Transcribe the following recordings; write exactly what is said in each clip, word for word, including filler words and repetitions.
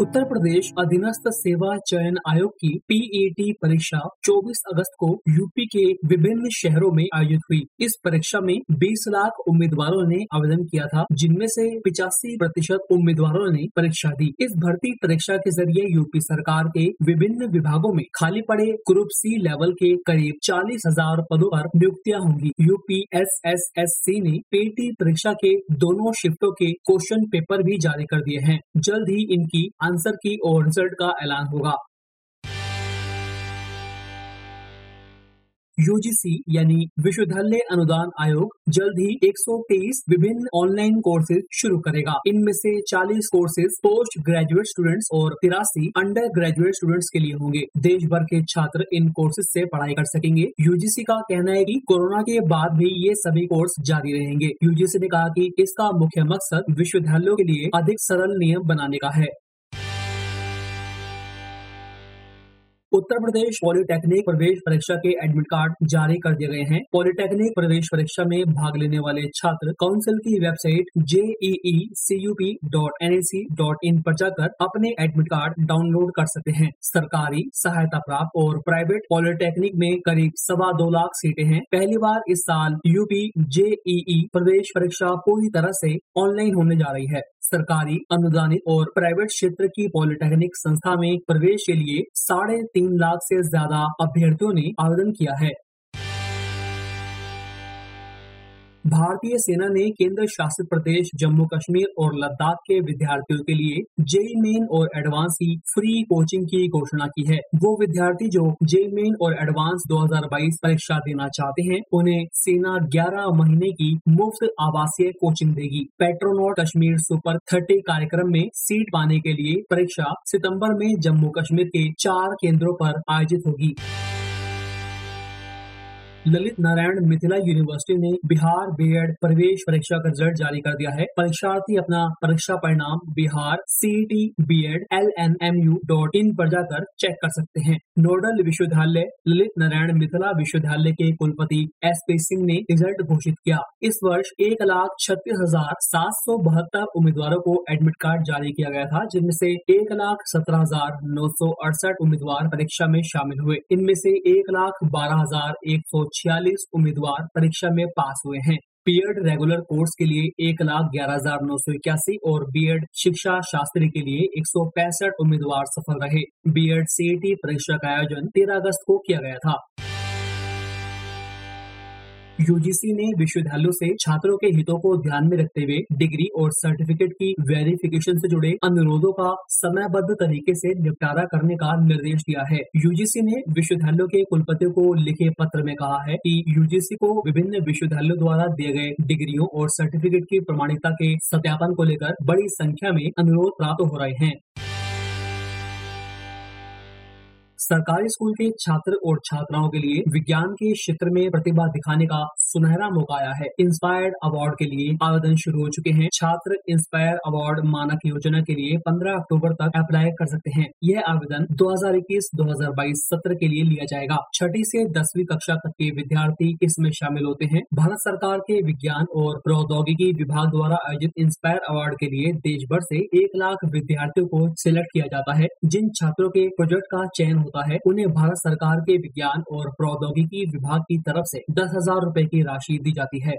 उत्तर प्रदेश अधीनस्थ सेवा चयन आयोग की पीईटी परीक्षा चौबीस अगस्त को यूपी के विभिन्न शहरों में आयोजित हुई। इस परीक्षा में बीस लाख उम्मीदवारों ने आवेदन किया था, जिनमें से पचासी प्रतिशत उम्मीदवारों ने परीक्षा दी। इस भर्ती परीक्षा के जरिए यूपी सरकार के विभिन्न विभागों में खाली पड़े ग्रुप सी लेवल के करीब चालीस हजार पदों पर नियुक्तियां होंगी। यूपीएसएसएससी ने पीईटी परीक्षा के दोनों शिफ्टों के क्वेश्चन पेपर भी जारी कर दिए हैं। जल्द ही इनकी आंसर की और रिजल्ट का ऐलान होगा। यूजीसी यानी विश्वविद्यालय अनुदान आयोग जल्द ही एक सौ तेईस विभिन्न ऑनलाइन कोर्सेज शुरू करेगा। इनमें से चालीस कोर्सेज पोस्ट ग्रेजुएट स्टूडेंट्स और तिरासी अंडर ग्रेजुएट स्टूडेंट्स के लिए होंगे। देश भर के छात्र इन कोर्सेज से पढ़ाई कर सकेंगे। यूजीसी का कहना है कि कोरोना के बाद भी ये सभी कोर्स जारी रहेंगे। यूजीसी ने कहा कि इसका मुख्य मकसद विश्वविद्यालयों के लिए अधिक सरल नियम बनाने का है। उत्तर प्रदेश पॉलिटेक्निक प्रवेश परीक्षा के एडमिट कार्ड जारी कर दिए गए हैं। पॉलिटेक्निक प्रवेश परीक्षा में भाग लेने वाले छात्र काउंसिल की website J E E C U P dot N A C dot in पर जाकर अपने एडमिट कार्ड डाउनलोड कर सकते हैं। सरकारी सहायता प्राप्त और प्राइवेट पॉलिटेक्निक में करीब सवा दो लाख सीटें हैं। पहली बार इस साल यूपी जेईई प्रवेश परीक्षा पूरी तरह से ऑनलाइन होने जा रही है। सरकारी, अनुदानित और प्राइवेट क्षेत्र की पॉलिटेक्निक संस्था में प्रवेश के लिए साढ़े तीन लाख से ज्यादा अभ्यर्थियों ने आवेदन किया है। भारतीय सेना ने केंद्र शासित प्रदेश जम्मू कश्मीर और लद्दाख के विद्यार्थियों के लिए जेई मेन और एडवांस की फ्री कोचिंग की घोषणा की है। वो विद्यार्थी जो जेई मेन और एडवांस दो हज़ार बाईस परीक्षा देना चाहते हैं, उन्हें सेना ग्यारह महीने की मुफ्त आवासीय कोचिंग देगी। पेट्रोनॉट कश्मीर सुपर तीस कार्यक्रम में सीट पाने के लिए परीक्षा सितम्बर में जम्मू कश्मीर के चार केंद्रों पर आयोजित होगी। ललित नारायण मिथिला यूनिवर्सिटी ने बिहार बीएड प्रवेश परीक्षा का रिजल्ट जारी कर दिया है। परीक्षार्थी अपना परीक्षा परिणाम बिहार सीटी बीएड एलएनएमयू डॉट इन पर जाकर चेक कर सकते हैं। नोडल विश्वविद्यालय ललित नारायण मिथिला विश्वविद्यालय के कुलपति एस पी सिंह ने रिजल्ट घोषित किया। इस वर्ष एक लाख छत्तीस हजार सात सौ बहत्तर उम्मीदवारों को एडमिट कार्ड जारी किया गया था, जिनमें से एक लाख सत्रह हजार नौ सौ अड़सठ उम्मीदवार परीक्षा में शामिल हुए। इनमें से एक लाख बारह हजार एक सौ छियालीस उम्मीदवार परीक्षा में पास हुए हैं। बीएड रेगुलर कोर्स के लिए एक लाख ग्यारह हजार नौ सौ इक्यासी और बीएड शिक्षा शास्त्री के लिए एक सौ पैंसठ उम्मीदवार सफल रहे। बीएड सीईटी परीक्षा का आयोजन तेरह अगस्त को किया गया था। यूजीसी ने विश्वविद्यालयों से छात्रों के हितों को ध्यान में रखते हुए डिग्री और सर्टिफिकेट की वेरिफिकेशन से जुड़े अनुरोधों का समयबद्ध तरीके से निपटारा करने का निर्देश दिया है। यूजीसी ने विश्वविद्यालयों के कुलपतियों को लिखे पत्र में कहा है कि यूजीसी को विभिन्न विश्वविद्यालयों द्वारा दिए गए डिग्रियों और सर्टिफिकेट की प्रमाणिकता के सत्यापन को लेकर बड़ी संख्या में अनुरोध प्राप्त हो रहे हैं। सरकारी स्कूल के छात्र और छात्राओं के लिए विज्ञान के क्षेत्र में प्रतिभा दिखाने का सुनहरा मौका आया है। इंस्पायर अवार्ड के लिए आवेदन शुरू हो चुके हैं। छात्र इंस्पायर अवार्ड मानक योजना के लिए पंद्रह अक्टूबर तक अप्लाई कर सकते हैं। यह आवेदन दो हज़ार इक्कीस दो हज़ार बाईस सत्र के लिए लिया जाएगा। छठी से दसवीं कक्षा तक के विद्यार्थी इसमें शामिल होते हैं। भारत सरकार के विज्ञान और प्रौद्योगिकी विभाग द्वारा आयोजित इंस्पायर अवार्ड के लिए देश भर से एक लाख विद्यार्थियों को सिलेक्ट किया जाता है। जिन छात्रों के प्रोजेक्ट का चयन है, उन्हें भारत सरकार के विज्ञान और प्रौद्योगिकी विभाग की तरफ से दस हजार रूपए की राशि दी जाती है।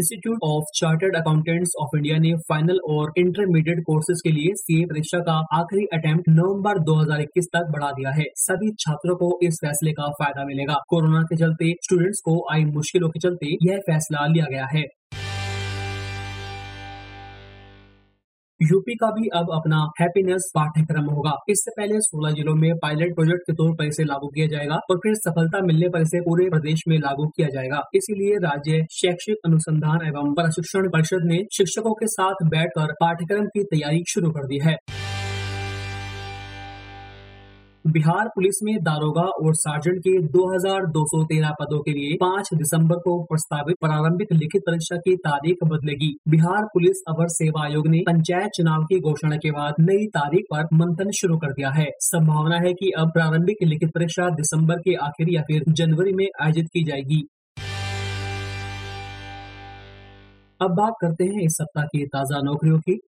Institute of chartered accountants of India ने फाइनल और इंटरमीडिएट कोर्सेज के लिए सीए परीक्षा का आखिरी अटेम्प्ट नवंबर दो हज़ार इक्कीस तक बढ़ा दिया है। सभी छात्रों को इस फैसले का फायदा मिलेगा। कोरोना के चलते स्टूडेंट्स को आई मुश्किलों के चलते यह फैसला लिया गया है। यूपी का भी अब अपना हैप्पीनेस पाठ्यक्रम होगा। इससे पहले सोलह जिलों में पायलट प्रोजेक्ट के तौर पर इसे लागू किया जाएगा और फिर सफलता मिलने पर इसे पूरे प्रदेश में लागू किया जाएगा। इसीलिए राज्य शैक्षिक अनुसंधान एवं प्रशिक्षण परिषद ने शिक्षकों के साथ बैठकर पाठ्यक्रम की तैयारी शुरू कर दी है। बिहार पुलिस में दारोगा और सार्जेंट के दो हज़ार दो सौ तेरह पदों के लिए पाँच दिसंबर को प्रस्तावित प्रारंभिक लिखित परीक्षा की तारीख बदलेगी। बिहार पुलिस अवर सेवा आयोग ने पंचायत चुनाव की घोषणा के बाद नई तारीख पर मंथन शुरू कर दिया है। संभावना है कि अब प्रारंभिक लिखित परीक्षा दिसंबर के आखिर या फिर जनवरी में आयोजित की जाएगी। अब बात करते हैं इस सप्ताह की ताज़ा नौकरियों की।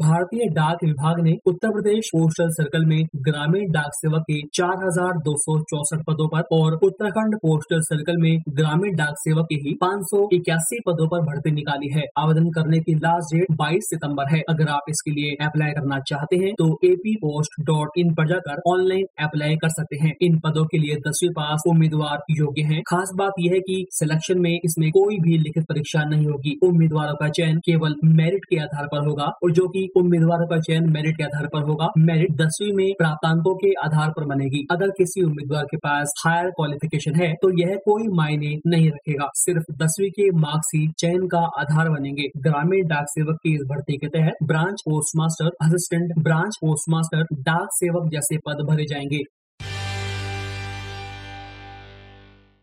भारतीय डाक विभाग ने उत्तर प्रदेश पोस्टल सर्कल में ग्रामीण डाक सेवा के चार हजार दो सौ चौसठ पदों पर और उत्तराखंड पोस्टल सर्कल में ग्रामीण डाक सेवा के ही पाँच सौ इक्यासी पदों पर भर्ती निकाली है। आवेदन करने की लास्ट डेट बाईस सितंबर है। अगर आप इसके लिए अप्लाई करना चाहते हैं तो एपी पोस्ट डॉट इन पर जाकर ऑनलाइन अप्लाई कर सकते हैं। इन पदों के लिए दसवीं पास उम्मीदवार योग्य है। खास बात यह है कि सिलेक्शन में इसमें कोई भी लिखित परीक्षा नहीं होगी। उम्मीदवारों का चयन केवल मेरिट के आधार पर होगा और जो उम्मीदवारों का चयन मेरिट के आधार पर होगा। मेरिट दसवीं में प्राप्तांकों के आधार पर बनेगी। अगर किसी उम्मीदवार के पास हायर क्वालिफिकेशन है तो यह कोई मायने नहीं रखेगा, सिर्फ दसवीं के मार्क्स ही चयन का आधार बनेंगे। ग्रामीण डाक सेवक की इस भर्ती के तहत branch post master, assistant branch post master, डाक सेवक जैसे पद भरे जाएंगे।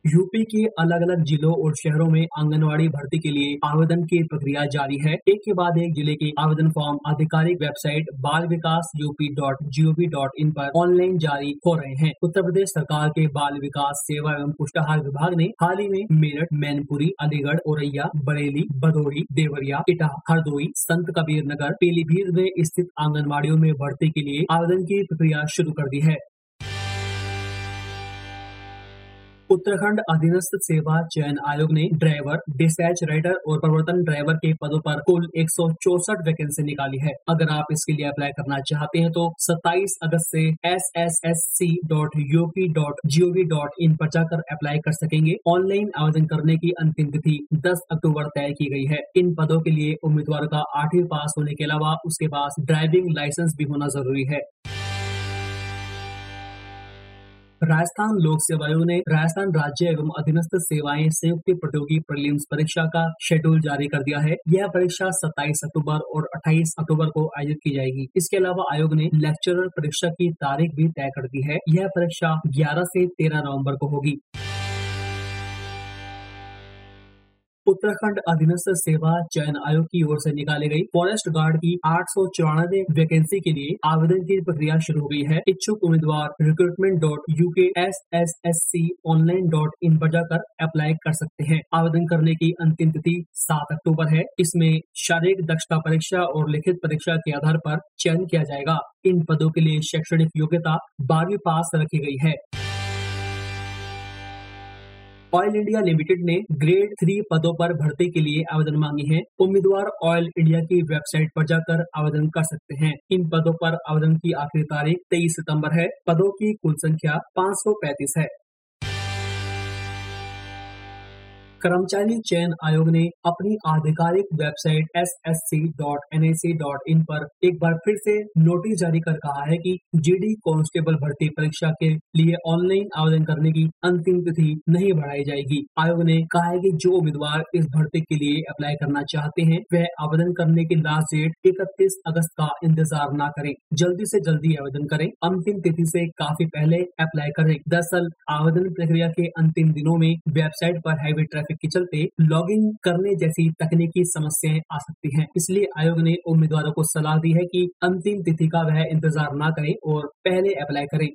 यूपी के अलग अलग जिलों और शहरों में आंगनवाड़ी भर्ती के लिए आवेदन की प्रक्रिया जारी है। एक के बाद एक जिले के आवेदन फॉर्म आधिकारिक website Bal Vikas UP dot G O V dot in पर ऑनलाइन जारी हो रहे हैं। उत्तर प्रदेश सरकार के बाल विकास सेवा एवं पुष्टाहार विभाग ने हाल ही में मेरठ, मैनपुरी, अलीगढ़, औरैया, बरेली, भदोही, देवरिया, इटाह, हरदोई, संत कबीर नगर, पीलीभीत में स्थित आंगनबाड़ियों में भर्ती के लिए आवेदन की प्रक्रिया शुरू कर दी है। उत्तराखंड अधीनस्थ सेवा चयन आयोग ने ड्राइवर, डिस्पैच राइडर और प्रवर्तन ड्राइवर के पदों पर कुल एक सौ चौसठ वैकेंसी निकाली है। अगर आप इसके लिए अप्लाई करना चाहते हैं तो सत्ताईस अगस्त से SSSC dot UP dot gov dot in पर जाकर अप्लाई कर सकेंगे। ऑनलाइन आवेदन करने की अंतिम तिथि दस अक्टूबर तय की गई है। इन पदों के लिए उम्मीदवार का आठवीं पास होने के अलावा उसके पास ड्राइविंग लाइसेंस भी होना जरूरी है। राजस्थान लोक सेवा आयोग ने राजस्थान राज्य एवं अधीनस्थ सेवाएं संयुक्त प्रतियोगी प्रीलिम्स परीक्षा का शेड्यूल जारी कर दिया है। यह परीक्षा सत्ताईस अक्टूबर और अट्ठाईस अक्टूबर को आयोजित की जाएगी। इसके अलावा आयोग ने लेक्चरर परीक्षा की तारीख भी तय कर दी है। यह परीक्षा ग्यारह से तेरह नवंबर को होगी। उत्तराखंड अधीनस्थ सेवा चयन आयोग की ओर से निकाली गई फॉरेस्ट गार्ड की आठ सौ चौरानवे वैकेंसी के लिए आवेदन की प्रक्रिया शुरू हो गई है। इच्छुक उम्मीदवार recruitment dot UKSSSC online dot in पर जाकर अप्लाई कर सकते हैं। आवेदन करने की अंतिम तिथि सात अक्टूबर है। इसमें शारीरिक दक्षता परीक्षा और लिखित परीक्षा के आधार पर चयन किया जाएगा। इन पदों के लिए शैक्षणिक योग्यता बारहवीं पास रखी गई है। ऑयल इंडिया लिमिटेड ने ग्रेड थ्री पदों पर भर्ती के लिए आवेदन मांगी है। उम्मीदवार ऑयल इंडिया की वेबसाइट पर जाकर आवेदन कर सकते हैं। इन पदों पर आवेदन की आखिरी तारीख तेईस सितंबर है। पदों की कुल संख्या पाँच सौ पैंतीस है। कर्मचारी चयन आयोग ने अपनी आधिकारिक website S S C dot N I C dot in पर एक बार फिर से नोटिस जारी कर कहा है कि जीडी कांस्टेबल भर्ती परीक्षा के लिए ऑनलाइन आवेदन करने की अंतिम तिथि नहीं बढ़ाई जाएगी। आयोग ने कहा है कि जो उम्मीदवार इस भर्ती के लिए अप्लाई करना चाहते हैं वह आवेदन करने की लास्ट डेट इकतीस अगस्त का इंतजार न करें, जल्दी से जल्दी आवेदन करें, अंतिम तिथि से काफी पहले अप्लाई करें। दरअसल आवेदन प्रक्रिया के अंतिम दिनों में वेबसाइट पर हैवी ट्रैफिक के चलते लॉगिन करने जैसी तकनीकी समस्याएं आ सकती हैं। इसलिए आयोग ने उम्मीदवारों को सलाह दी है कि अंतिम तिथि का वह इंतजार ना करें और पहले अप्लाई करें।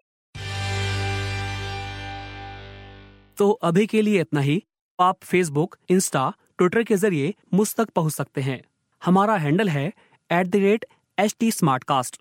तो अभी के लिए इतना ही। आप फेसबुक, इंस्टा, ट्विटर के जरिए मुझ तक पहुंच सकते हैं। हमारा हैंडल है at the rate H T Smartcast.